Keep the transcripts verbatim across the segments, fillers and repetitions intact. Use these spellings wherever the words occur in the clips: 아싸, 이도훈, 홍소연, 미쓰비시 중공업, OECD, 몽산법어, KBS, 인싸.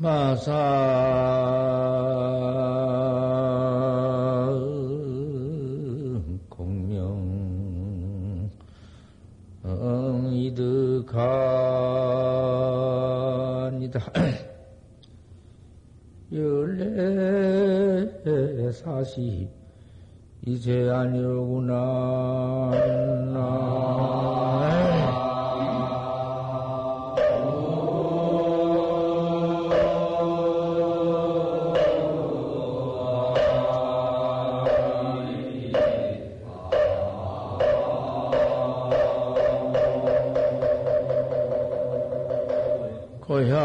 마사 공명 이득하니다. 열네 사십 이제 아니로구나. 고향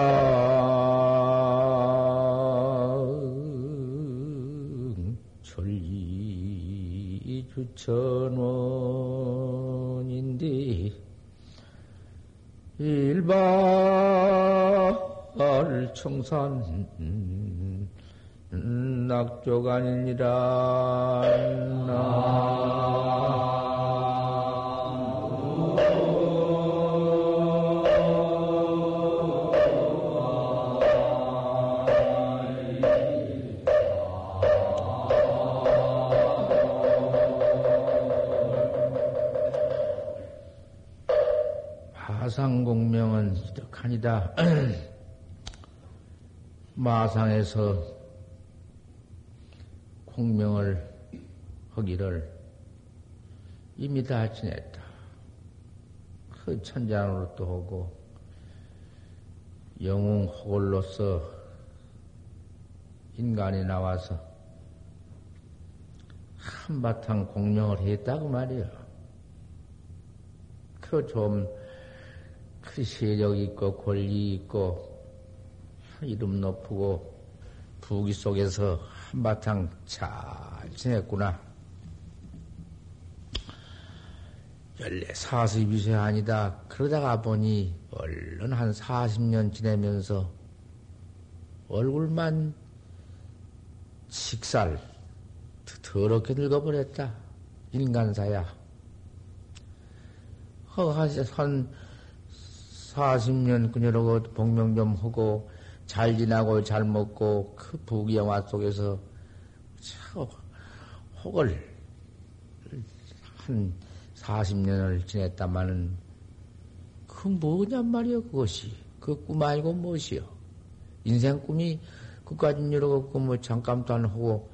천리 주천원인데 일발 청산 낙조가 아니라 나. 마상공명은 이득하니다. 마상에서 공명을 하기를 이미 다 지냈다. 그 천장으로 또 하고 영웅호걸로서 인간이 나와서 한바탕 공명을 했다고 말이야. 그 좀 그 세력 있고 권리 있고 이름 높고 부귀 속에서 한바탕 잘 지냈구나. 열네 사십이 세 아니다. 그러다가 보니 얼른 한 사십 년 지내면서 얼굴만 식살 더럽게 늙어버렸다. 인간사야. 허한 사십 년 그녀로 복명 좀 하고 잘 지나고 잘 먹고 그 부귀영화 속에서 참 혹을 한 사십 년을 지냈다마는 그 뭐냔 말이여. 그것이 그 꿈 아니고 무엇이여. 인생 꿈이 그까진 이러고 뭐 잠깐도 안 하고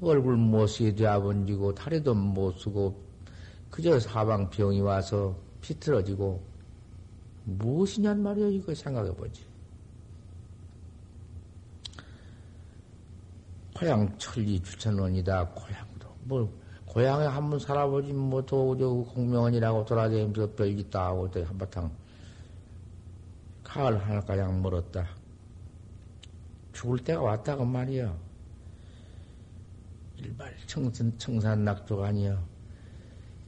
얼굴 못쓰게 되어버리고 다리도 못 쓰고 그저 사방 병이 와서 피틀어지고 무엇이냔 말이야. 이거 생각해보지. 고향 천리 주천원이다. 고향도 뭐 고향에 한번 살아보지 못하고 공명원이라고 돌아다니면서 별짓 다 하고 또 한바탕 가을 하늘가량 멀었다. 죽을 때가 왔다 그 말이야. 일발 청산, 청산 낙조가 아니야.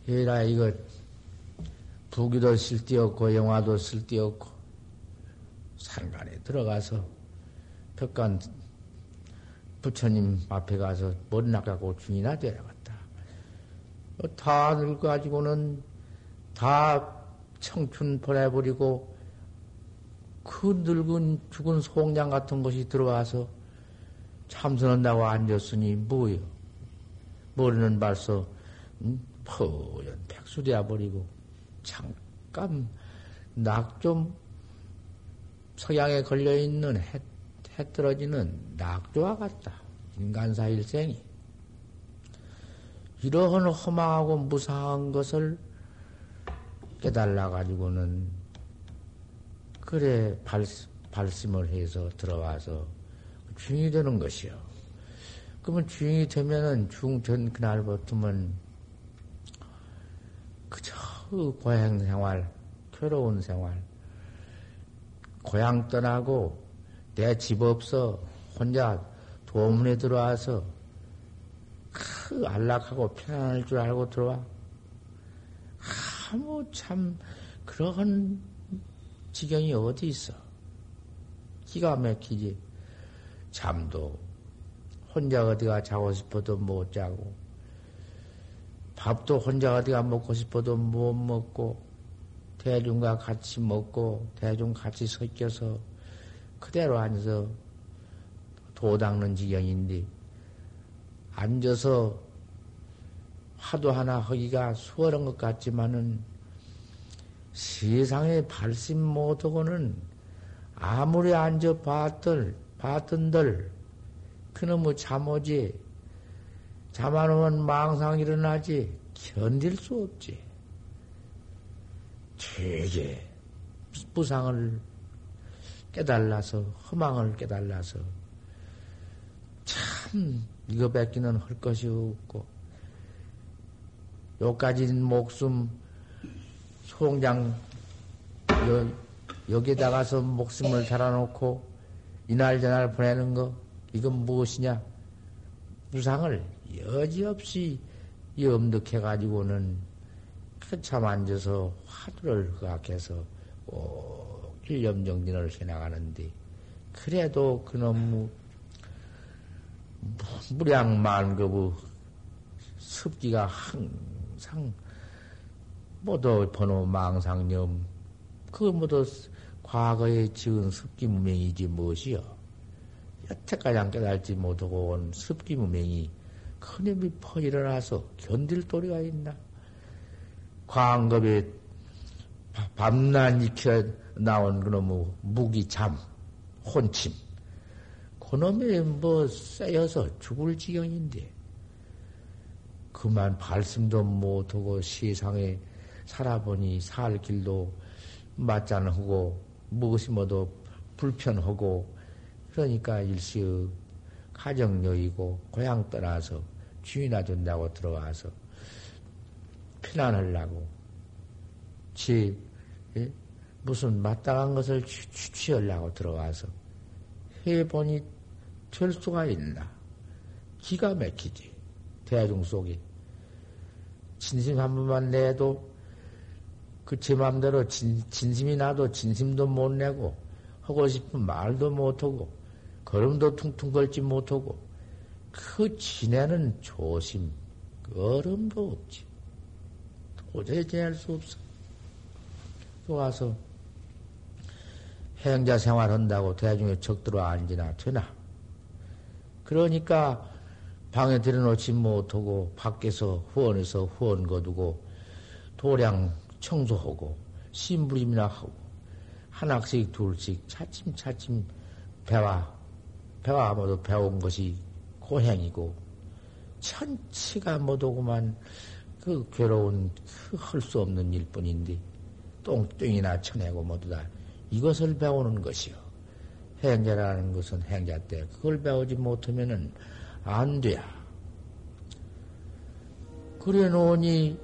얘라 이거 부기도 쓸데없고 영화도 쓸데없고 산간에 들어가서 벽간 부처님 앞에 가서 못 나가고 중이나 되어갔다. 다 늙어가지고는 다 청춘 보내버리고 그 늙은 죽은 소홍양 같은 것이 들어와서 참선한다고 앉았으니 뭐여. 머리는 벌써 퍼연 백수되어버리고 잠깐 낙좀 서양에 걸려있는 해, 해 떨어지는 낙조와 같다. 인간사 일생이 이러한 허망하고 무상한 것을 깨달아가지고는 그래 발, 발심을 해서 들어와서 중이 되는 것이요. 그러면 중이 되면은 중전 그날부터는 그저 그 고향 생활, 괴로운 생활, 고향 떠나고 내 집 없어 혼자 도문에 들어와서 그 안락하고 편안할 줄 알고 들어와. 아무 참 그런 지경이 어디 있어. 기가 막히지. 잠도 혼자 어디가 자고 싶어도 못 자고 밥도 혼자 어디가 먹고 싶어도 못 먹고, 대중과 같이 먹고, 대중 같이 섞여서 그대로 앉아서 도 닦는 지경인데 앉아서 화두 하나 하기가 수월한 것 같지만은 세상에 발심 못하고는 아무리 앉아 봤들, 봤던들 그놈의 잠오지 잠 안 오면 망상 일어나지 견딜 수 없지. 되게 부상을 깨달아서 허망을 깨달아서 참 이거 뱉기는 할 것이 없고 요까지 목숨 송장 여, 여기다가서 목숨을 달아놓고 이날 저날 보내는 거 이건 무엇이냐 부상을 여지없이 염득해가지고는 한참 앉아서 화두를 허각해서 오길 염정진을 해나가는데 그래도 그놈의 무량만급의 습기가 항상 모두 번호 망상념 그거 모두 과거에 지은 습기무명이지 무엇이요 여태까지 안 깨달지 못하고 온 습기무명이 큰힘이 퍼 일어나서 견딜 도리가 있나 광급에 밤낮 익혀 나온 그놈의 무기잠, 혼침. 그놈에 뭐 쌓여서 죽을 지경인데, 그만 발심도 못하고 세상에 살아보니 살 길도 맞잖하고, 무엇이 뭐도 불편하고, 그러니까 일시의 가정여이고, 고향 떠나서 주인아 준다고 들어와서, 피난하려고, 지, 예? 무슨 마땅한 것을 취, 취하려고 들어와서 해보니 될 수가 있나. 기가 막히지. 대중 속에. 진심 한 번만 내도 그 제 마음대로 진, 진심이 나도 진심도 못 내고 하고 싶은 말도 못하고 걸음도 퉁퉁 걸지 못하고 그 지내는 조심, 걸음도 없지. 도저히 지낼 수 없어. 또 와서 행자 생활한다고 대중에 적 들어 앉으나 되나. 그러니까 방에 들여놓지 못하고 밖에서 후원해서 후원 거두고 도량 청소하고 심부림이나 하고 하나씩 둘씩 차츰차츰 배와 배와 아무도 배운 것이 고행이고 천치가 못하고만 그 괴로운 그 할 수 없는 일뿐인데 똥뚱이나 쳐내고 모두 다 이것을 배우는 것이요. 행자라는 것은 행자 때 그걸 배우지 못하면은 안 돼야. 그래 놓으니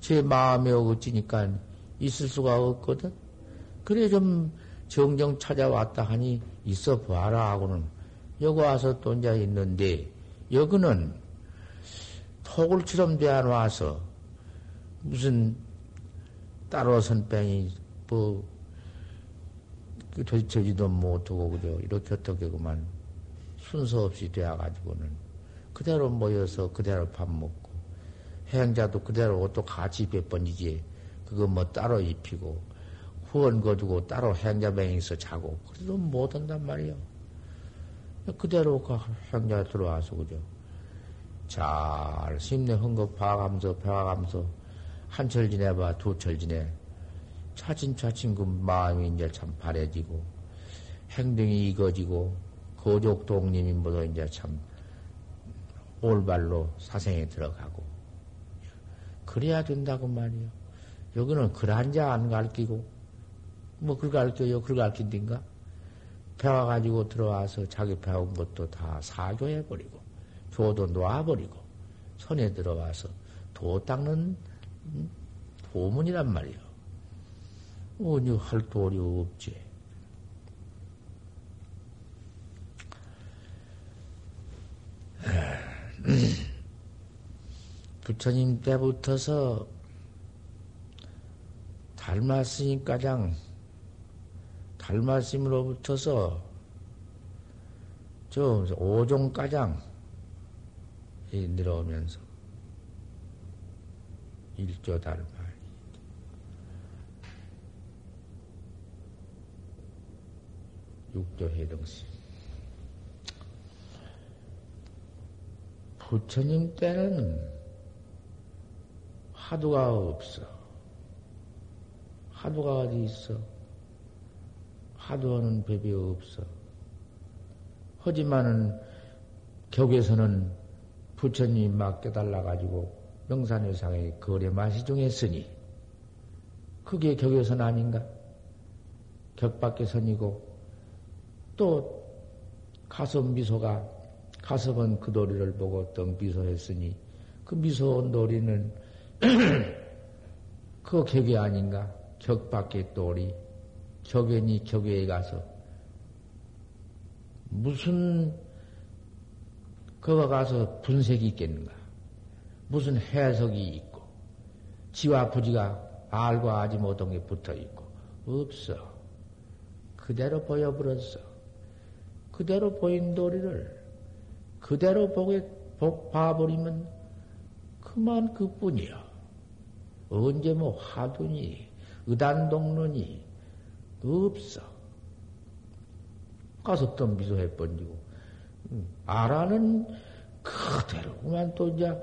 제 마음에 어찌니까 있을 수가 없거든. 그래 좀 정정 찾아왔다 하니 있어 봐라 하고는 여기 와서 또 혼자 있는데 여기는 토굴처럼 되어 와서 무슨 따로 선뱅이 뭐 되지도 못하고 그죠 이렇게 어떻게 그만 순서 없이 되어 가지고는 그대로 모여서 그대로 밥 먹고 해양자도 그대로 옷도 같이 입에 번지지 그거 뭐 따로 입히고 후원 거두고 따로 해양자뱅이에서 자고 그래도 못한단 말이요. 그대로 해양자 들어와서 그죠. 잘 심내 흥겁 봐가면서 배워가면서 한철 지내봐 두철 지내 차츰차츰 그 마음이 이제 참 바래지고 행동이 이거지고 거족동님이 모두 이제 참 올발로 사생에 들어가고 그래야 된다고 말이요. 여기는 글 한자 안 가르치고 뭐 글 가르쳐요 글 가르친딘가 배워가지고 들어와서 자기 배운 것도 다 사교해버리고 도도 놓아버리고 손에 들어와서 도 닦는 도문이란 말이요. 어디 할 도리 없지. 부처님 때부터서 닮았으니 가장 닮았음으로부터서 저 오종 가장 이 늘어오면서 일조 달마 육조해동시. 부처님 때는 화두가 없어. 화두가 어디 있어? 화두하는 법이 없어. 하지만은 격에서는 부처님이 막 깨달아가지고 명산유상의 거래 마시 중에 쓰니 그게 격에선 아닌가? 격밖에 선이고 또 가섭 미소가 가섭은 그 도리를 보고 어떤 미소했으니 그 미소한 도리는 그 격이 아닌가? 격밖에 도리 격에니 격에 가서 무슨 거가 가서 분석이 있겠는가? 무슨 해석이 있고 지와 부지가 알고 아지 못한 게 붙어있고 없어. 그대로 보여버렸어. 그대로 보인 도리를 그대로 보게, 보, 봐버리면 그만 그뿐이야. 언제 뭐 화두니 의단동론이 없어. 가섭던 미소해 번지고 아라는 그대로 그만 또 이제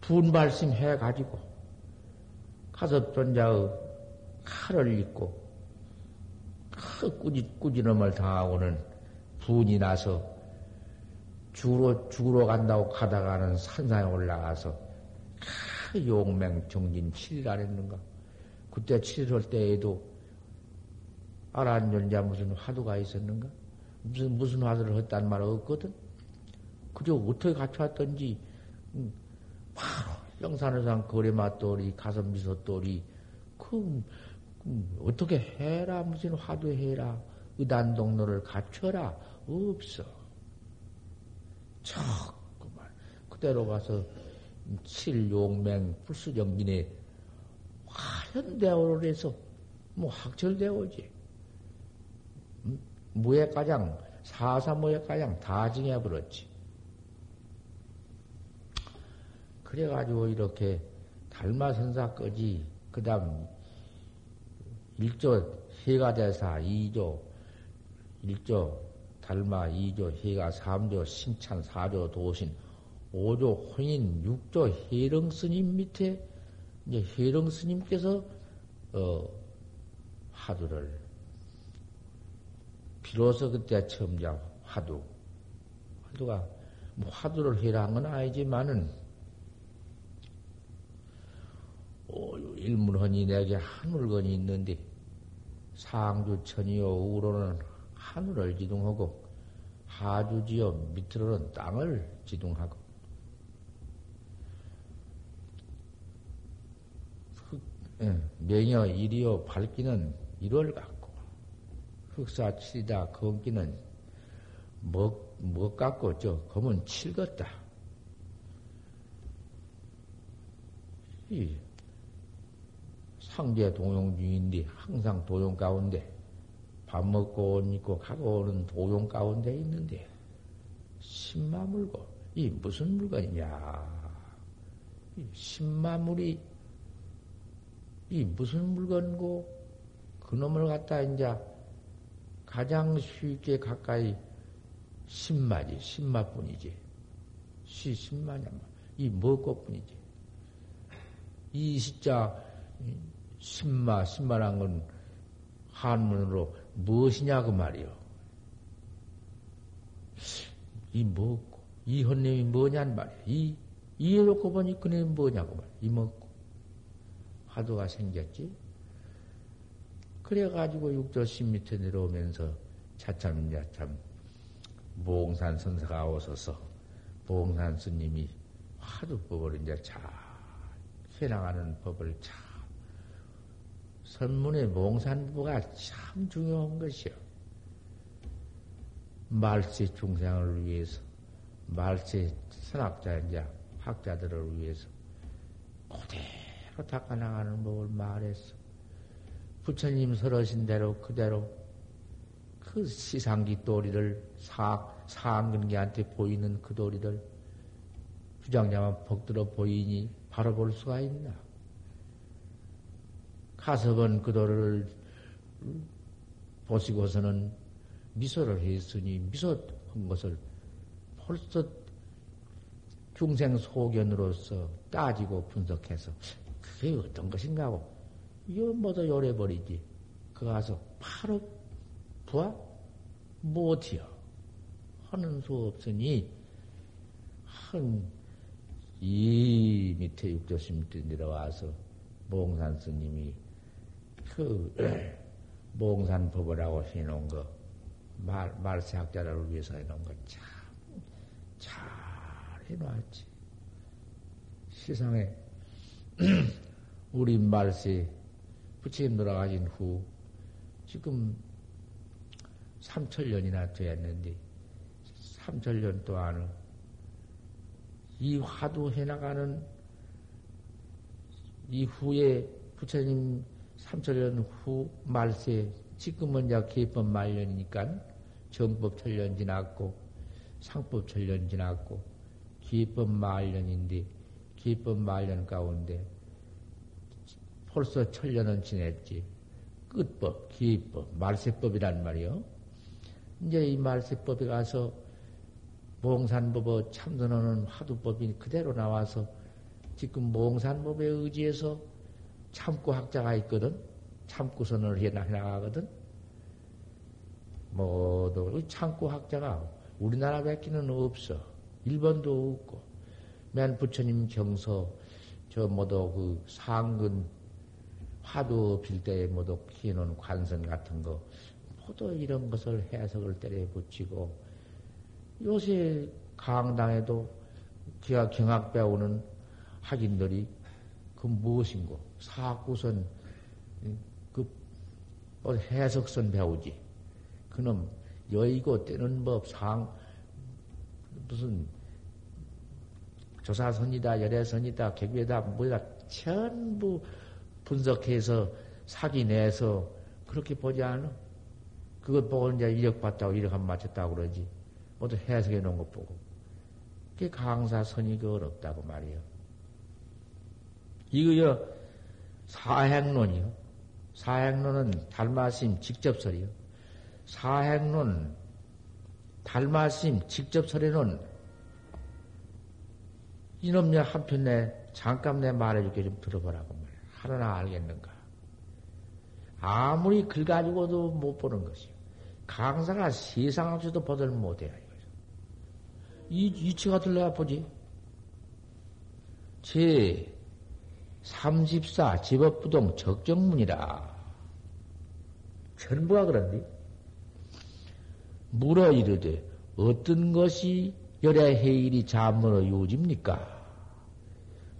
분발심 해가지고 가섭던 자의 칼을 입고 그 꾸지, 꾸지름을 당하고는 분이 나서 죽으러, 죽으러 간다고 가다가는 산산에 올라가서 그 용맹 정진 칠 일 안 했는가? 그때 칠 일 할 때에도 아란존자 무슨 화두가 있었는가? 무슨, 무슨 화두를 했단 말 없거든? 그저 어떻게 갖춰왔던지 바로 영산의상 거래맛돌이 가슴미소돌이 그 어떻게 해라, 무슨 화두해라, 의단동로를 갖춰라, 없어. 자꾸만 그대로 가서 칠용맹 불수정진에 화현대오를 해서 뭐 학철대오지. 무예가장, 사사무예가장 다 징해버렸지. 그래가지고 이렇게 달마선사까지 그 다음 일조 해가대사, 이조, 일조 달마, 이조 해가, 삼조 신찬, 사조 도신, 오조 혼인, 육조 해령스님 밑에 이제 해령스님께서 어, 화두를 비로소 그때 처음 자 화두 화두가 뭐 화두를 해라 한 건 아니지만은 일문헌이 내게 한울건이 있는데 상주천이요 우로는 하늘을 지둥하고 하주지요 밑으로는 땅을 지둥하고 명여 일이요 밝기는 일월 같고 흑사 칠이다 검기는 먹, 먹 같고 저 검은 칠 같다. 이 상제 도용 중인데 항상 도용 가운데 밥 먹고 옷 입고 가고 오는 도용 가운데 있는데 신마물고 이 무슨 물건이냐? 이 신마물이 이 무슨 물건고 그놈을 갖다 이제 가장 쉽게 가까이 신마지 신마뿐이지 시 신마냐 이 먹고뿐이지 이 시자 신마, 신마란 건 한문으로 무엇이냐 그 말이요. 이 먹고, 이 헌님이 뭐냐는 말이요. 이, 이해놓고 보니 그놈이 뭐냐고 말이요. 이 먹고. 화두가 생겼지. 그래가지고 육조신 밑에 내려오면서 차참, 차참, 몽산 선사가 오셔서 몽산 스님이 화두법을 이제 잘 해나가는 법을 잘 선문의 몽산부가 참 중요한 것이요. 말세 중생을 위해서, 말세 선학자, 이제 학자들을 위해서 그대로 닦아나가는 법을 말했어. 부처님 설하신 대로 그대로 그 시상기 도리를 사, 사암근기한테 보이는 그 도리를 주장자만 복들어 보이니 바로 볼 수가 있나? 가섭은 그 도를 보시고서는 미소를 했으니 미소한 것을 벌써 중생 소견으로서 따지고 분석해서 그게 어떤 것인가 하고 이건 뭐다 요래버리지. 그거 가서 바로 부하 못이여 하는 수 없으니 한 이 밑에 육조심 밑에 내려와서 몽산 스님이 그 몽산법어라고 해놓은 거 말, 말세학자를 위해서 해놓은 거 참 잘 해놨지. 세상에 우리 말세 부처님 돌아가신 후 지금 삼천년이나 되었는데 삼천년 동안은 이 화두해나가는 이후에 부처님 삼천년 후 말세 지금은 이제 개법 말년이니까 정법 천년 지났고 상법 천년 지났고 개법 말년인데 개법 말년 가운데 벌써 천년은 지냈지. 끝법, 기법, 말세법이란 말이요. 이제 이 말세법에 가서 몽산법어 참선하는 화두법이 그대로 나와서 지금 몽산법에 의지해서 참고 학자가 있거든. 참고 선을 해나가거든. 모두 참고 학자가 우리나라 밖에는 없어. 일본도 없고. 맨 부처님 경서 저 모두 그 상근 화두 빌 때에 모두 키는 관선 같은 거, 모두 이런 것을 해석을 때려 붙이고, 요새 강당에도 기가 경학 배우는 학인들이 그 무엇인고, 사구선, 그, 해석선 배우지. 그놈, 여의고 때는 법, 상, 무슨, 조사선이다, 열애선이다, 개교다, 뭐다, 전부, 분석해서 사기 내서 그렇게 보지 않아? 그것 보고 이제 이력 봤다고 이력하면 맞췄다고 그러지. 모두 해석해 놓은 것 보고. 그게 강사선이 그 어렵다고 말이요. 이거요, 사행론이요. 사행론은 달마스님 직접설이요. 사행론, 달마스님 직접설에는 이놈야 한편에 잠깐 내 말해줄게 좀 들어보라고. 하나 알겠는가? 아무리 글 가지고도 못 보는 것이요. 강사가 세상 없이도 보들 못해요. 이, 이치가 들려야 보지. 제 삼십사 제법부동 적정문이라. 전부가 그런데. 물어 이르되, 어떤 것이 열애 해일이 잠으로 요집니까?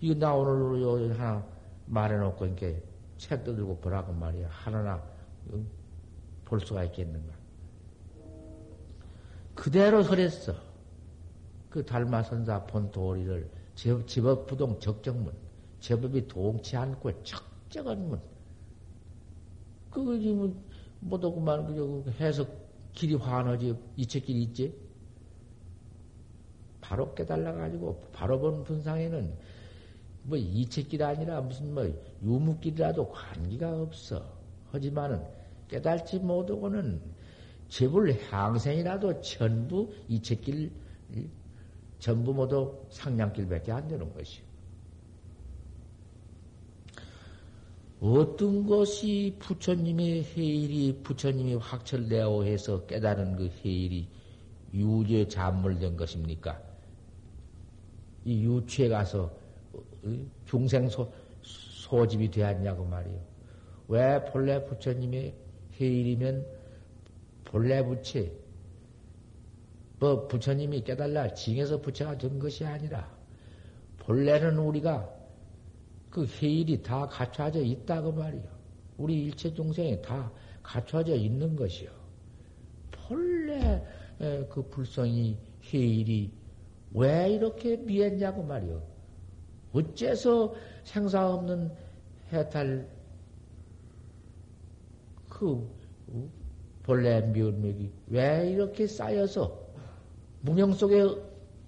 이거 나 오늘 하나 말해놓고, 이렇게, 책 떠들고 보라고 말이야. 하나나, 응? 볼 수가 있겠는가. 그대로 설했어. 그 달마선사 본 도리를, 제, 제법부동 적정문, 제법이 동치 않고 적정한 문. 그거 지금, 못 오고만, 그저 해석 길이 환하지, 이책길이 있지? 바로 깨달아가지고, 바로 본 분상에는, 뭐, 이책길 아니라 무슨 뭐, 유무길이라도 관계가 없어. 하지만은, 깨달지 못하고는, 제불 향생이라도 전부 이책길, 전부 모두 상냥길 밖에 안 되는 것이요. 어떤 것이 부처님의 해일이, 부처님이 확철되어 해서 깨달은 그 해일이 유죄 잠물된 것입니까? 이 유추에 가서, 중생 소, 소집이 되었냐고 말이요. 왜 본래 부처님의 해일이면 본래 부처, 뭐 부처님이 깨달라 징에서 부처가 된 것이 아니라 본래는 우리가 그 해일이 다 갖춰져 있다고 말이요. 우리 일체 중생이 다 갖춰져 있는 것이요. 본래 그 불성이 해일이 왜 이렇게 미했냐고 말이요. 어째서 생사 없는 해탈, 그, 본래 미운맥이 왜 이렇게 쌓여서, 무명 속에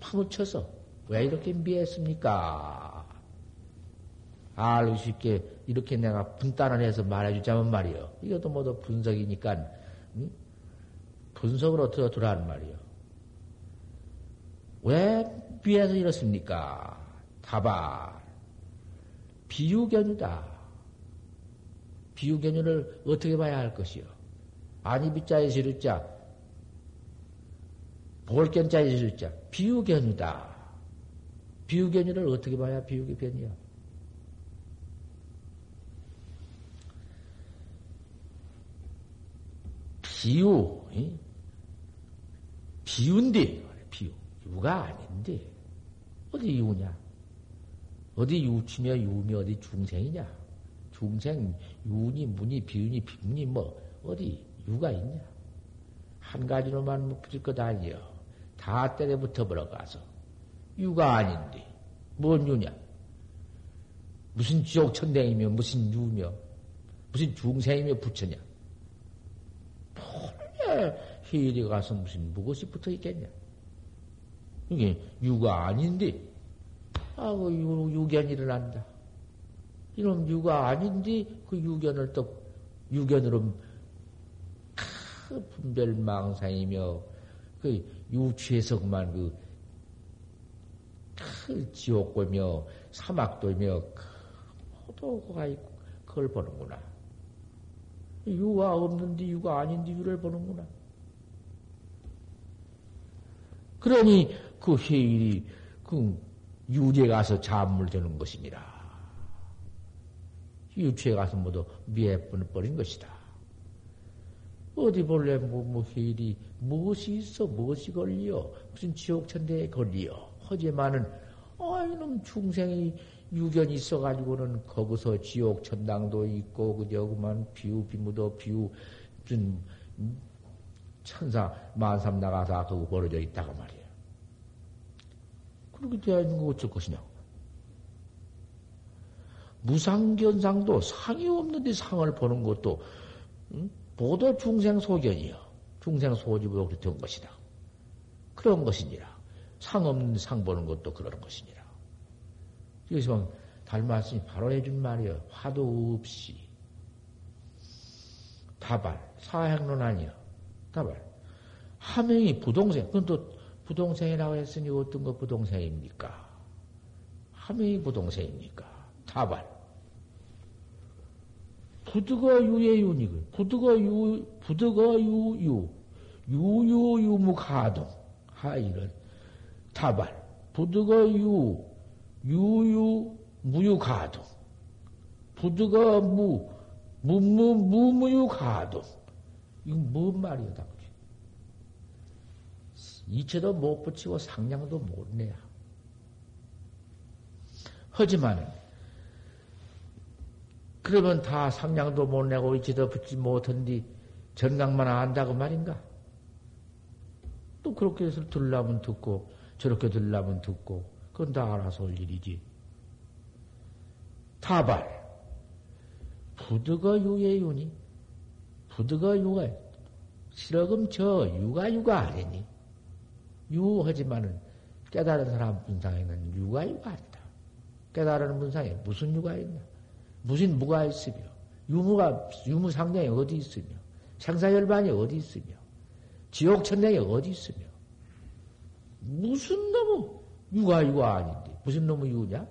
파묻혀서, 왜 이렇게 미했습니까? 알고 쉽게, 이렇게 내가 분단을 해서 말해주자면 말이요. 이것도 모두 분석이니까 응? 분석을 어떻게 들어란 말이요. 왜 비해서 이렇습니까? 다발. 비유견유다. 비유견유를 어떻게 봐야 할 것이요? 아니 비자에 지르자. 볼견자에 지르자. 비유견유다. 비유견유를 어떻게 봐야 비유견유요? 비유, 비유인데, 비유. 유가 아닌데, 어디 유냐? 어디 유치며 유며 어디 중생이냐? 중생, 유니, 무니, 비유니, 비유니, 뭐, 어디 유가 있냐? 한 가지로만 붙일 것 아니여. 다 때려 붙어버려 가서. 유가 아닌데, 뭔 유냐? 무슨 지옥 천당이며, 무슨 유며, 무슨 중생이며 부처냐? 희일이 가서 무슨 무엇이 붙어 있겠냐? 이게 유가 아닌데, 아, 그 유견이 일어난다. 이놈 유가 아닌데, 그 유견을 또, 유견으로, 크, 분별망상이며, 그 유치해서 그만 그, 크, 지옥고며, 사막도며, 그, 도가 있고, 그걸 보는구나. 유가 없는데 유가 아닌데 유를 보는구나. 그러니 그 회일이 그 유죄에 가서 잠물되는 것입니다. 유죄에 가서 모두 미해버린 것이다. 어디 볼래 뭐, 뭐 회일이 무엇이 있어 무엇이 걸려 무슨 지옥천대에 걸려 하지만은 아 이놈 중생이 유견이 있어가지고는 거기서 지옥 천당도 있고 그저 그만 비유 비무도 비유 좀 천사 만삼 나가다 거기 벌어져 있다고 말이야. 그렇게 되어 있는 거 어쩔 것이냐고. 무상견상도 상이 없는데 상을 보는 것도 응? 보도 중생 소견이요. 중생 소집으로 그렇게 된 것이다. 그런 것이니라. 상 없는 상 보는 것도 그런 것이니라. 그래서 달마스님 바로 해준 말이요. 화도 없이 다발 사행론 아니요. 다발 하명이 부동생. 그건 또 부동생이라고 했으니 어떤 거 부동생입니까? 하명이 부동생입니까? 다발 부득어 유예윤이군. 부득어 유 부득어 유유 유유유무가동 하 이런 다발 부득어 유 유유 무유가동 부득어 무 무무 무무유가동 이건 뭔 말이야 당시 이체도 못 붙이고 상냥도 못 내야 하지만 그러면 다 상냥도 못 내고 이체도 붙지 못한디 전강만 안다고 말인가? 또 그렇게 해서 들라면 듣고 저렇게 들라면 듣고 그건 다 알아서 올 일이지. 다발. 부득어 유의 유니. 부득어 유가. 실어금 저 유가 유가 아니니. 유하지만은 깨달은 사람 분상에는 유가 유가 아니다. 깨달은 분상에 무슨 유가 있나. 무슨 무가 있으며. 유무가, 유무상량이 어디 있으며. 생사열반이 어디 있으며. 지옥천량이 어디 있으며. 무슨 놈의 유가 유가 아닌데 무슨 놈의 유냐?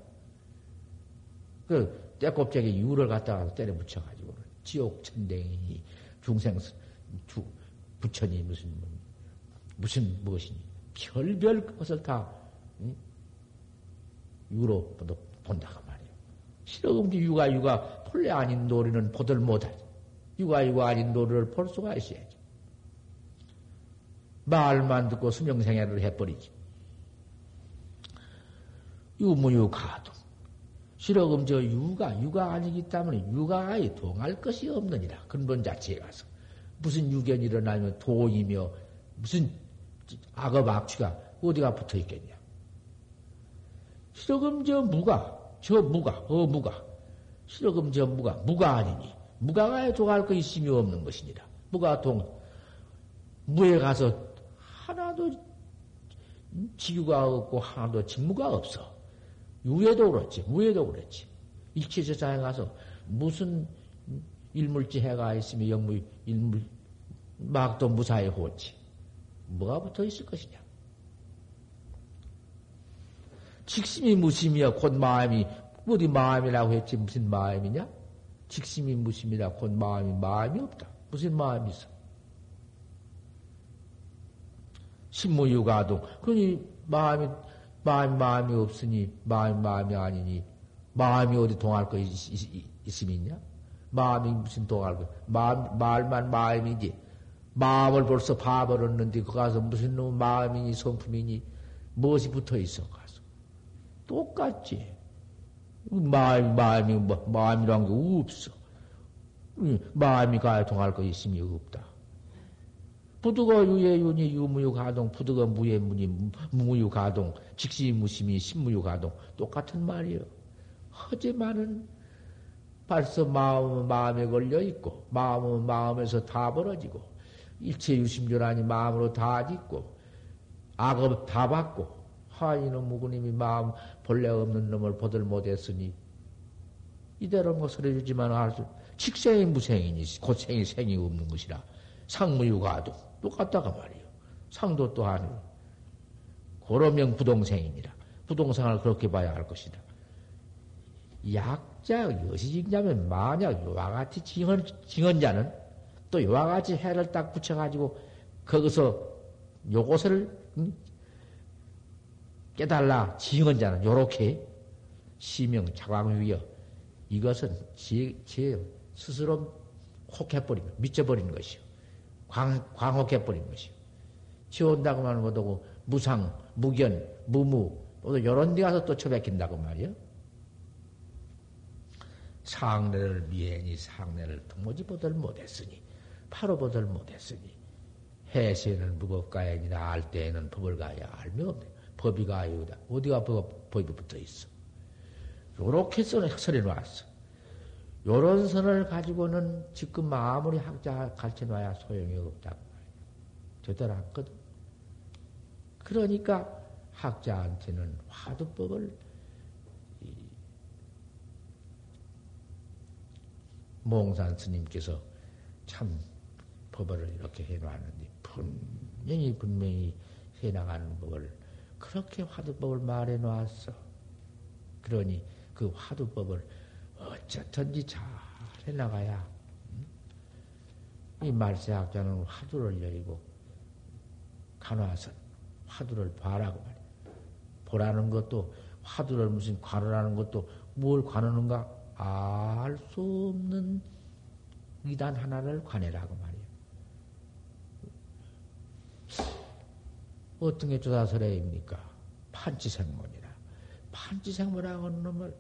그 때꼽자기 유를 갖다가 때려 붙여가지고 지옥 천댕이 중생 주 부처니 무슨 무슨 무엇이니 별별 것을 다 응? 유로 본다고 말이요. 실어금지 유가 유가 본래 아닌 도리는 보들 못하지. 유가 유가 아닌 도리를 볼 수가 있어야지. 말만 듣고 수명생애를 해버리지. 유무유가동. 실어금 저 유가, 유가 아니기 때문에 유가 아예 동할 것이 없느니라. 근본 자체에 가서. 무슨 유견이 일어나면 도이며 무슨 악업 악취가 어디가 붙어 있겠냐. 실어금 저 무가, 저 무가, 어 무가. 실어금 저 무가, 무가 아니니. 무가가 아예 동할 것이 있음이 없는 것이니라. 무가 동, 무에 가서 하나도 지유가 없고 하나도 직무가 없어. 유에도 그렇지, 무에도 그렇지. 일체 세상에 가서 무슨 일물지 해가 있으면 영무, 일물, 막도 무사히 호치. 뭐가 붙어 있을 것이냐? 직심이 무심이야 곧 마음이. 어디 마음이라고 했지 무슨 마음이냐? 직심이 무심이라 곧 마음이 마음이 없다. 무슨 마음이 있어? 신무유가동. 그러니 마음이 마음이 마음이 없으니 마음이 마음이 아니니 마음이 어디 동할 거 있음이 있냐? 마음이 무슨 동할 거? 마음 말만 마음이지. 마음을 벌써 봐버렸는데 그 가서 무슨 놈 마음이니 성품이니 무엇이 붙어 있어 가서 똑같지. 마음 마음이 뭐 마음이란 게 없어. 마음이 가야 동할 거 있음이 없다. 부득어 유예윤이 유무유가동, 부득어 무예문이 무무유가동, 직시무심이 신무유가동 똑같은 말이에요. 하지만은 벌써 마음은 마음에 걸려 있고 마음은 마음에서 다 벌어지고 일체유심조라니 마음으로 다 짓고 악업 다 받고 하이는 무구님이 마음 본래 없는 놈을 보들 못했으니 이대로 뭐 설해주지만 알수 직생이 무생이니 고생이 생이 없는 것이라 상무유가동. 똑같다가 말이요. 상도 또한 고로명 부동생이니라. 부동생을 그렇게 봐야 할 것이다. 약자 여시직냐면 만약 이와 같이 징언, 징언자는 또 이와 같이 해를 딱 붙여가지고 거기서 요것을 음? 깨달라 징언자는 요렇게 시명 자광위여 이것은 제, 제 스스로 혹해버리면 미쳐버리는 것이요. 광, 광혹해버린 것이요. 지온다고 하는 것도 무상, 무견, 무무, 또 이런 데 가서 또 처박힌다고 말이요. 상례를 미행이 상례를 도무지 보들 못했으니, 바로 보들 못했으니, 해시에는 무법가행이나 알 때에는 법을 가야 알면 없네. 법이 가야다. 어디가 법, 법이 붙어 있어. 요렇게 선을 놨어. 요런 선을 가지고는 지금 아무리 학자 가르쳐 놔야 소용이 없다고 말이야. 되더라 했거든. 그러니까 학자한테는 화두법을 몽산 스님께서 참 법을 이렇게 해놨는데 분명히 분명히 해나가는 법을 그렇게 화두법을 말해놨어. 그러니 그 화두법을 어쨌든지 잘 해나가야 응? 이 말세학자는 화두를 열고 간화선 화두를 봐라고 말이야. 보라는 것도 화두를 무슨 관하라는 것도 뭘 관하는가 알 수 없는 이단 하나를 관해라고 말이야. 어떤 게 조사설해입니까? 판치생문이라. 판치생문이라고 하는 놈을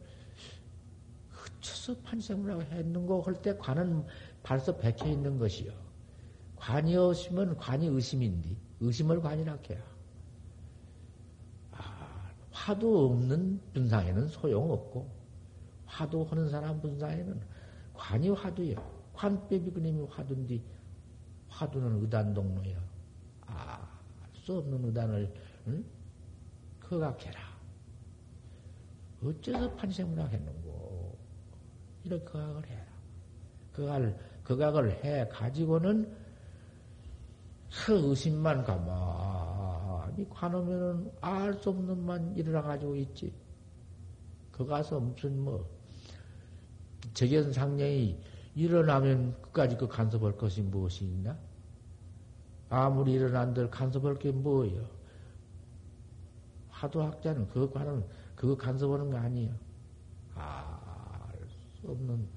쳐서 판생물이라고 했는고 할 때 관은 벌써 백혀 있는 것이요. 관이 없으면 관이 의심인데 의심을 관이라 해야. 아, 화두 없는 분상에는 소용없고 화두 하는 사람 분상에는 관이 화두요. 관빼비 그님이 화두인데 화두는 의단동로야. 아, 알 수 없는 의단을 응? 거각해라. 어째서 판생물이라고 했는고. 이렇게 거각을 해라. 거각을, 거각을 해 가지고는 그 의심만 가만히 관하면은 알 수 없는 만 일어나 가지고 있지. 거 가서 무슨 뭐 재견상령이 일어나면 끝까지 그 간섭할 것이 무엇이 있나? 아무리 일어난들 간섭할 게 뭐예요? 화두학자는 그거 관하면 그거 간섭하는 거 아니에요. 아. 없는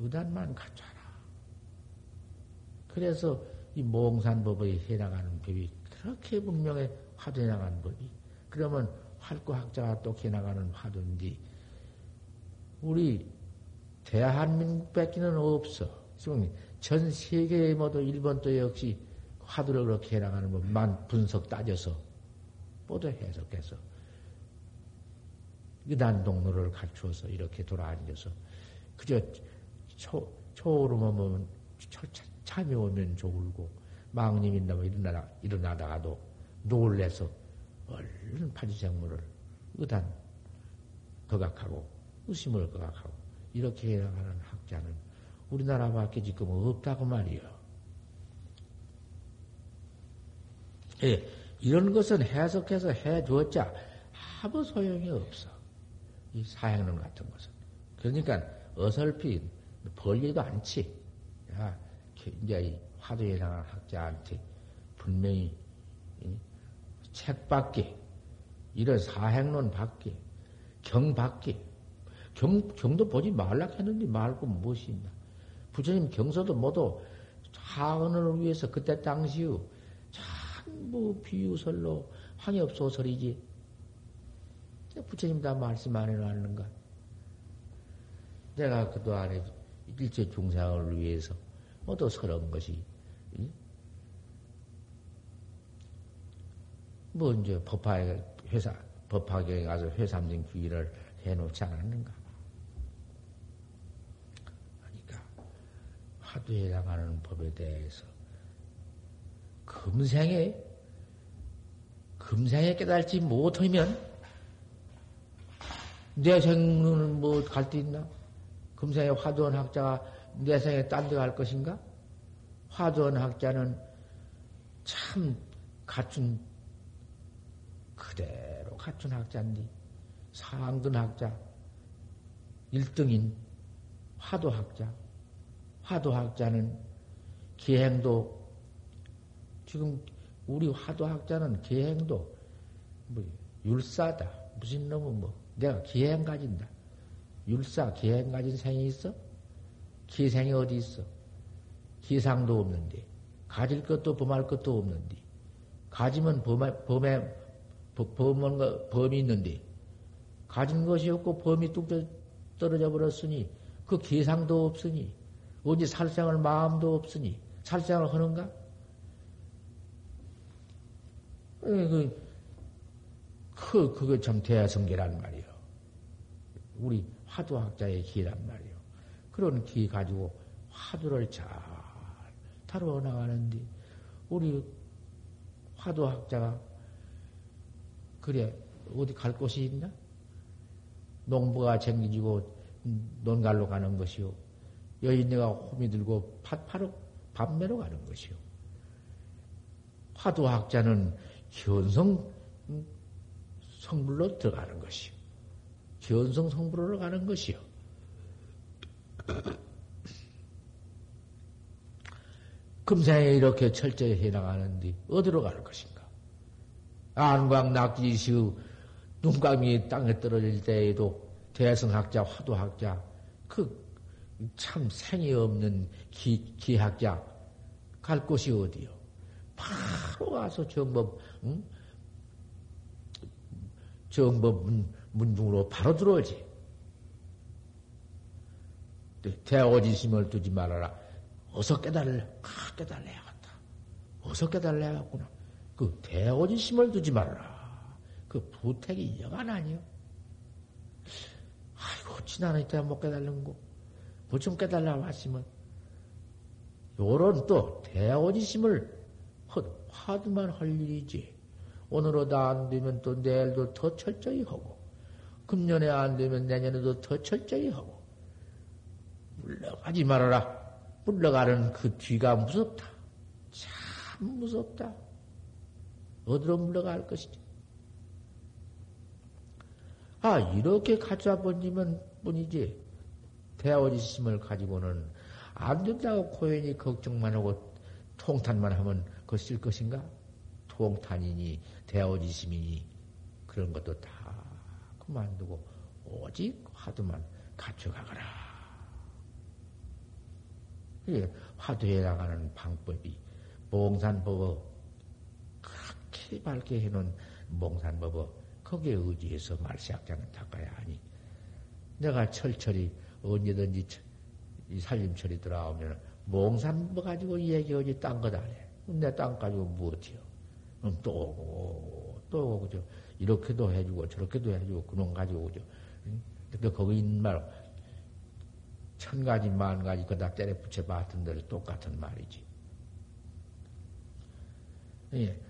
의단만 갖춰라. 그래서 이 몽산법의 해나가는 법이 그렇게 분명히 화두에 나가는 법이 그러면 활구학자가 또 해나가는 화두인데 우리 대한민국 밖에는 없어. 지금 전 세계에 모두 일본도 역시 화두를 그렇게 해나가는 법만 분석 따져서 모두 해석해서 의단 동로를 갖추어서 이렇게 돌아앉아서 그저 초, 초오름하면 참이 오면 졸고 망님 있나면 일어나, 일어나다가도 놀래서 얼른 파지생물을 의단 거각하고 의심을 거각하고 이렇게 해나가는 학자는 우리나라밖에 지금 없다고 말이요. 예, 이런 것은 해석해서 해줬자 아무 소용이 없어. 이 사행론 같은 것은. 그러니까 어설피 벌리도 않지. 야, 이제 화두에 상한 학자한테 분명히 책 받기, 이런 사행론 받기, 경 받기, 경, 경도 보지 말라 했는데 말고 무엇이 있나. 부처님 경서도 모두 하은을 위해서 그때 당시의 전부 비유설로 황엽소설이지. 부처님 다 말씀 안 해놨는가. 내가 그동안에 일체 중생을 위해서 모두 서러운 것이 뭐 이제 법화에 회사 법화경에 가서 회삼진 귀를 해놓지 않았는가. 그러니까 화두에 나가는 법에 대해서 금생에 금생에 깨달지 못하면 내 생은 뭐 갈 데 있나? 금생에 화두원 학자가 내 생에 딴 데 갈 것인가? 화두원 학자는 참 갖춘 그대로 갖춘 학자인데 상근 학자, 일등인 화두 학자, 화두 학자는 계행도 지금 우리 화두 학자는 계행도 뭐 율사다 무슨 놈은 뭐 내가 계행 가진다 율사 계행 가진 생이 있어? 기생이 어디 있어? 기상도 없는데 가질 것도 범할 것도 없는데 가지면 범해 범해 범은 범이 있는데 가진 것이 없고 범이 뚝 떨어져 버렸으니 그 기상도 없으니 어디 살생할 마음도 없으니 살생을 하는가? 그 그 그거 참 대야성계란 말이요. 우리 화두학자의 기란 말이요. 그런 기 가지고 화두를 잘 다루어 나가는데 우리 화두학자가 그래, 어디 갈 곳이 있나? 농부가 쟁기지고 논갈로 가는 것이요. 여인네가 호미 들고 팥파로, 밤매로 가는 것이요. 화두학자는 견성 성불로 들어가는 것이요. 견성 성불로 가는 것이요. 금생에 이렇게 철저히 해나가는데 어디로 가는 것인가? 안광 낙지시의 눈감이 땅에 떨어질 때에도 대성학자, 화두학자, 그 참 생이 없는 기, 기학자 갈 곳이 어디요? 바로 가서 정법, 응? 정법 문, 문중으로 바로 들어오지. 대오지심을 두지 말아라. 어서 깨달래, 아, 깨달래야겠다. 어서 깨달래야겠구나. 그 대오지심을 두지 말라. 그 부택이 여간 아니요. 아이고 지난해 때 못 깨달는고 뭐 좀 깨달라고 하시면 요런 또 대오지심을 화두만 할 일이지. 오늘도 안 되면 또 내일도 더 철저히 하고 금년에 안 되면 내년에도 더 철저히 하고 물러가지 말아라. 물러가는 그 뒤가 무섭다. 참 무섭다. 어디로 물러갈 것이지? 아, 이렇게 가져와 버리면 뿐이지. 대오지심을 가지고는 안 된다고 고연히 걱정만 하고 통탄만 하면 그거 쓸 것인가? 통탄이니, 대오지심이니, 그런 것도 다 그만두고 오직 화두만 갖춰가거라. 예, 화두에 나가는 방법이 몽산법어, 밝게 해놓은 몽산법어 거기에 의지해서 말시학자는 닦아야 하니 내가 철철이 언제든지 이 살림철이 들어오면 몽산법 가지고 얘기하지 딴 것 안 해. 내 땅 가지고 무엇이요? 그럼 또 오고 또 오고 저 이렇게도 해주고 저렇게도 해주고 그놈 가지고 오죠. 근데 거기 있는 말 천 가지 만 가지 그다 때려 붙여봤던 대로 똑같은 말이지. 예.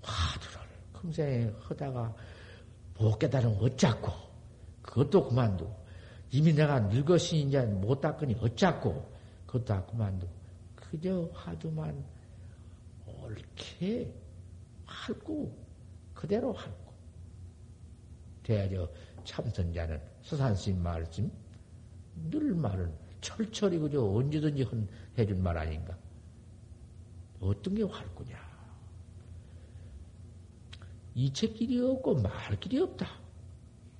화두를 금생에 하다가 못 깨달으면 어쩌고 그것도 그만두고 이미 내가 늙었으니 이제 못 닦으니 어쩌고 그것도 다 그만두고 그저 화두만 옳게 핥고 그대로 핥고 돼야죠. 참선자는 서산스님 말씀 늘 말은 철철이 그저 언제든지 헌, 해준 말 아닌가. 어떤 게 핥고냐. 이체길이 없고 말길이 없다.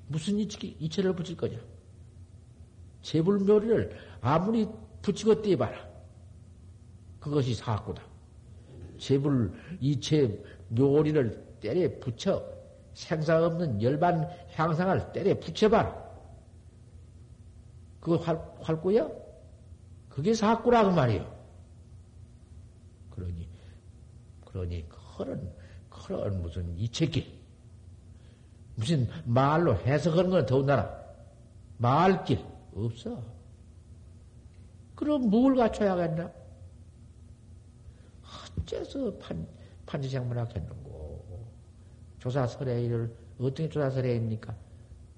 무슨 이체, 이체를 붙일 거냐. 재불묘리를 아무리 붙이고 떼봐라. 그것이 사악구다. 재불 이체 묘리를 때려 붙여 생사 없는 열반 향상을 때려 붙여봐라. 그거 활구야? 그게 사악구라 그 말이요. 그러니 그러니 그런 그런 무슨 이체길 무슨 말로 해석하는 건 더군다나 말길 없어. 그럼 뭘 갖춰야겠나? 어째서 판, 판치장문학 했는고? 조사설의를 어떻게 조사설의입니까?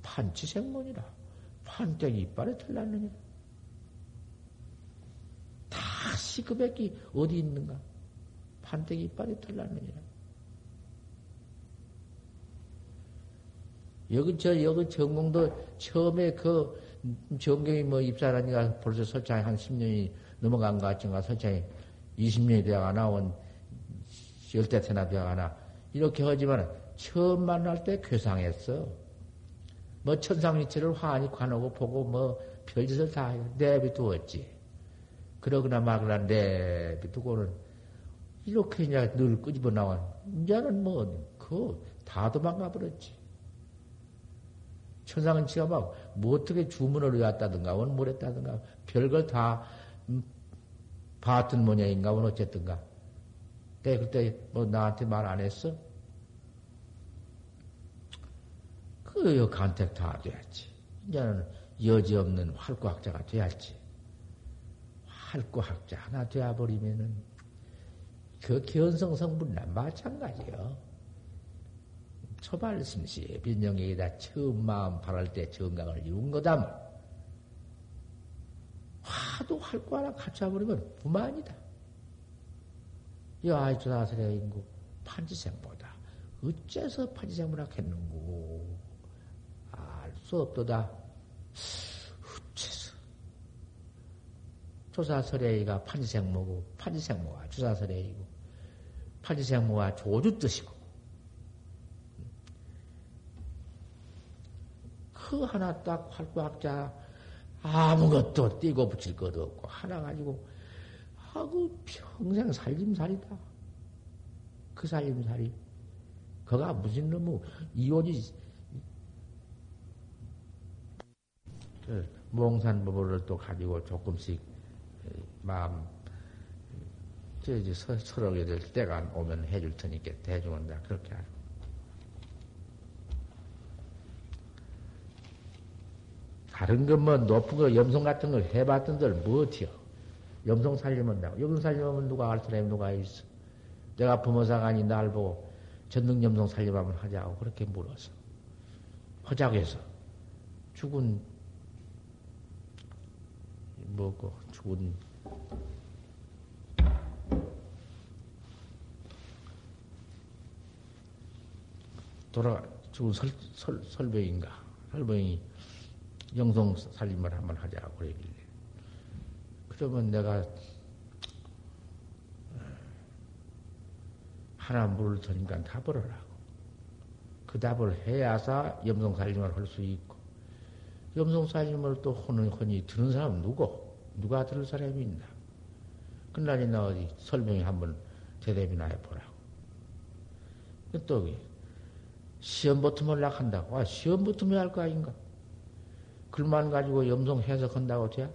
판치생문이라. 판때기 이빨에 틀렸느니라. 다 시급액이 어디 있는가? 판때기 이빨에 틀렸느니라. 여기 저 여기 전공도 처음에 그 전경이 뭐 입사라니까 벌써 설창이 한 십 년이 넘어간 것 같은가 설창이 이십 년이 되어가나 온 열대태나 되어가나 이렇게 하지만 처음 만날 때 괴상했어. 뭐 천상위치를 환히 관하고 보고 뭐 별짓을 다 내비두었지. 그러거나 말거나 내비두고는 이렇게 이제 늘 끄집어 나와. 이제는 뭐 그 다 도망가버렸지. 천상인치가 막, 뭐 어떻게 주문을 외웠다든가, 원 뭘 했다든가, 별걸 다, 음, 봤던 모양인가, 원 어쨌든가. 내 그때 뭐 나한테 말 안 했어? 그, 간택 다 돼야지. 이제는 여지없는 활구학자가 돼야지. 활구학자 하나 되어버리면은, 그 견성 성분이나 마찬가지요. 초발심시 빈정에다 처음 마음 바랄 때 정강을 이룬 거다. 화도 활구 하나 갖춰버리면 부만이다. 야, 조사설의 인구 판지생보다 어째서 판지생문학 했는고? 알 수 없도다. 어째서 조사설의가 판지생모고 판지생모가 조사설의이고 판지생모가 조주뜻이고. 그 하나 딱 활구학자 아무것도 띄고 붙일 것도 없고 하나 가지고 하고 평생 살림살이다. 그 살림살이 그가 무슨 놈의 이혼이 몽산법어를 또 가지고 조금씩 마음 저 이제 서러게 될 때가 오면 해줄 테니까 대중은 다 그렇게 하고. 다른 건 뭐 높은 거 염성 같은 걸 해봤던들 뭐 어때요? 염성 살림한다고. 염성 살림하면 누가 알 사람이 누가 있어? 내가 부모사관이 날 보고 전능 염성 살림하면 하자고 그렇게 물어서 하자고 해서 죽은 뭐고 죽은 돌아 죽은 설, 설 설병인가 설병이 영성 살림을 한번 하자고 그러길래. 그러면 내가 하나 물을 테니까 답을 하라고. 그 답을 해야사 염성 살림을 할 수 있고, 염성 살림을 또 허는 허니 들은 사람은 누구? 누가 들을 사람이 있나? 그날이 나 어디 설명이 한번 대답이나 해보라고. 또 시험 붙으면 낙한다고. 아, 시험 붙으면 할 거 아닌가? 글만 가지고 염성 해석한다고 돼?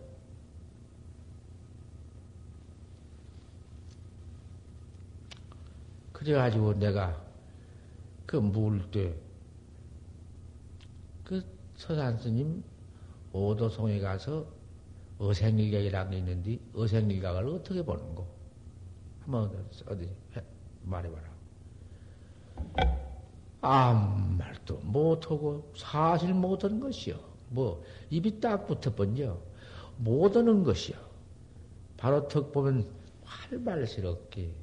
그래가지고 내가 그 묵을 때 그 서산스님 오도성에 가서 어생일각이라는 게 있는데 어생일각을 어떻게 보는 거? 한번 어디 말해봐라. 아무 말도 못하고 사실 못하는 것이요. 뭐 입이 딱 붙어번요. 못 오는 것이요. 바로 턱 보면 활발스럽게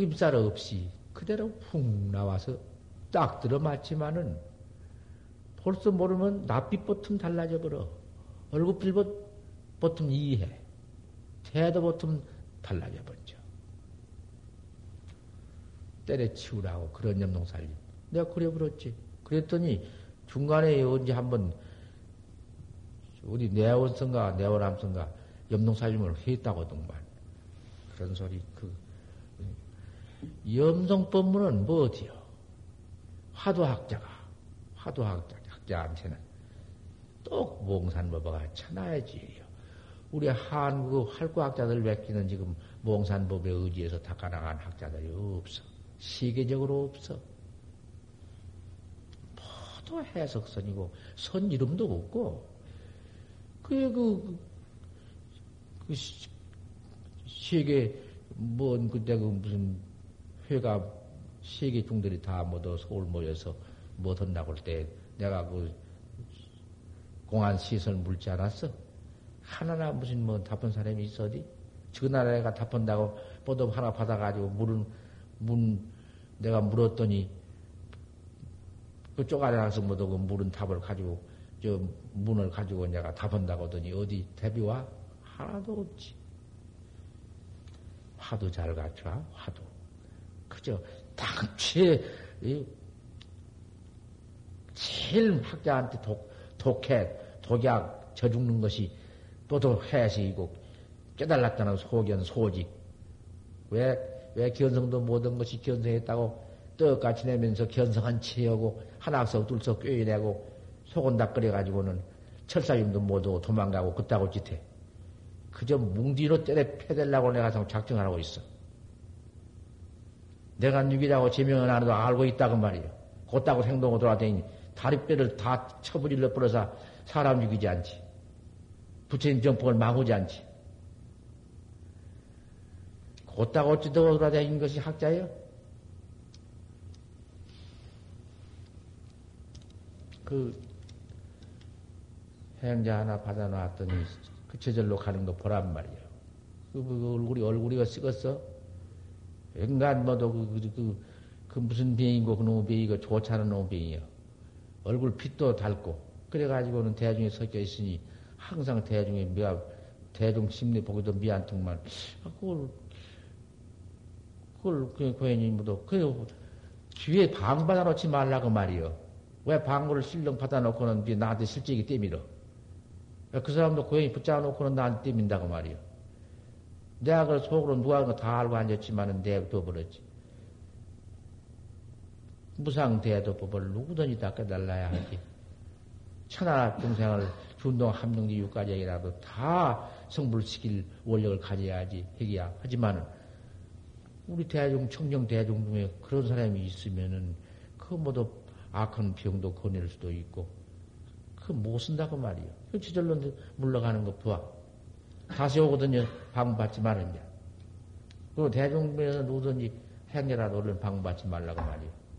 입살 없이 그대로 훅 나와서 딱 들어맞지만은 벌써 모르면 낯빛 보통 달라져 버려. 얼굴빛 보통 이해. 태도 보통 달라져 버리죠. 때려치우라고 그런 염동살림. 내가 그려버렸지. 그랬더니 중간에 언제 한번 우리 내원선가 내원암선가 염동살림을 했다고더만. 그런 소리. 그 염동법문은 뭐 어디요? 화두학자가 화두학자 학자한테는 똑 몽산법어가 쳐놔야지요. 우리 한국 활구학자들 맡기는 지금 몽산법에 의지해서 닦아나간 학자들이 없어. 세계적으로 없어. 모두 해석선이고 선 이름도 없고 그, 그, 그 세계 뭔 그때 그 무슨 회가 세계 중들이 다 모두 서울 모여서 뭐 한다고 할 때 내가 그 공안 시설 물지 않았어? 하나나 무슨 뭐 답한 사람이 있어 어디? 저 나라가 답한다고 보도 하나 받아가지고 물은 문 내가 물었더니 그쪽 아래 가서 뭐도 그 물은 답을 가지고 저 문을 가지고 내가 답한다고 하더니 어디 답이 와? 하나도 없지. 화두 잘 갖춰라. 화두. 그저 당최 제일 학자한테 독, 독해, 독약 저 죽는 것이 또도해식이고 깨달았다는 소견, 소직. 왜, 왜 견성도 모든 것이 견성했다고 떡같이 내면서 견성한 체하고 하나서 둘서 꿰내고 속은 다 끓여가지고는 철사임도 못하고 도망가고 그따고 짓해. 그저 뭉디로 때려 패달라고 내가 작정하고 있어. 내가 육이라고 제명은 안 해도 알고 있다고 말이에요. 곧다고 행동으로 돌아다니니 다리뼈를 다 처부질러 뿌려서 사람 죽이지 않지. 부처님 정법을 망우지 않지. 곧다고 어찌되고 돌아다니는 것이 학자예요? 그 행자 하나 받아놨더니 그 저절로 가는 거 보란 말이에요. 그, 그 얼굴이 얼굴이가 쓰겄어? 인간 뭐도 그, 그, 그, 그 무슨 병이고 그놈의 병이고 좋지 않은 놈의 병이요. 얼굴 빛도 닳고 그래가지고는 대중에 섞여 있으니 항상 대중에 미안 대중 심리 보기도 미안통만 그걸 그걸 그 고인이 뭐도 그 뒤에 방 받아놓지 말라고 말이요. 왜 방구를 실렁 받아놓고는 뒤에 나한테 실직이 때밀어? 그 사람도 고인이 붙잡아놓고는 나한테 때민다고 말이요. 내가 그 속으로 누가 하는 거 다 알고 앉았지만은 내가 둬버렸지. 무상대도법을 누구든지 다 깨달아야 하지. 천하 중생을 준동 합령지 육가지역이라도 다 성불시킬 원력을 가져야지 해야 하지만은 우리 대중 청정 대중 중에 그런 사람이 있으면은 그 모두 악한 병도 거낼 수도 있고 그 못 쓴다고 말이요. 그 저절로 물러가는 거 봐. 다시 오거든요. 방받지 말입니다. 그리고 대중 중에서 누구든지 행여라도 얼른 방받지 말라고 말이요.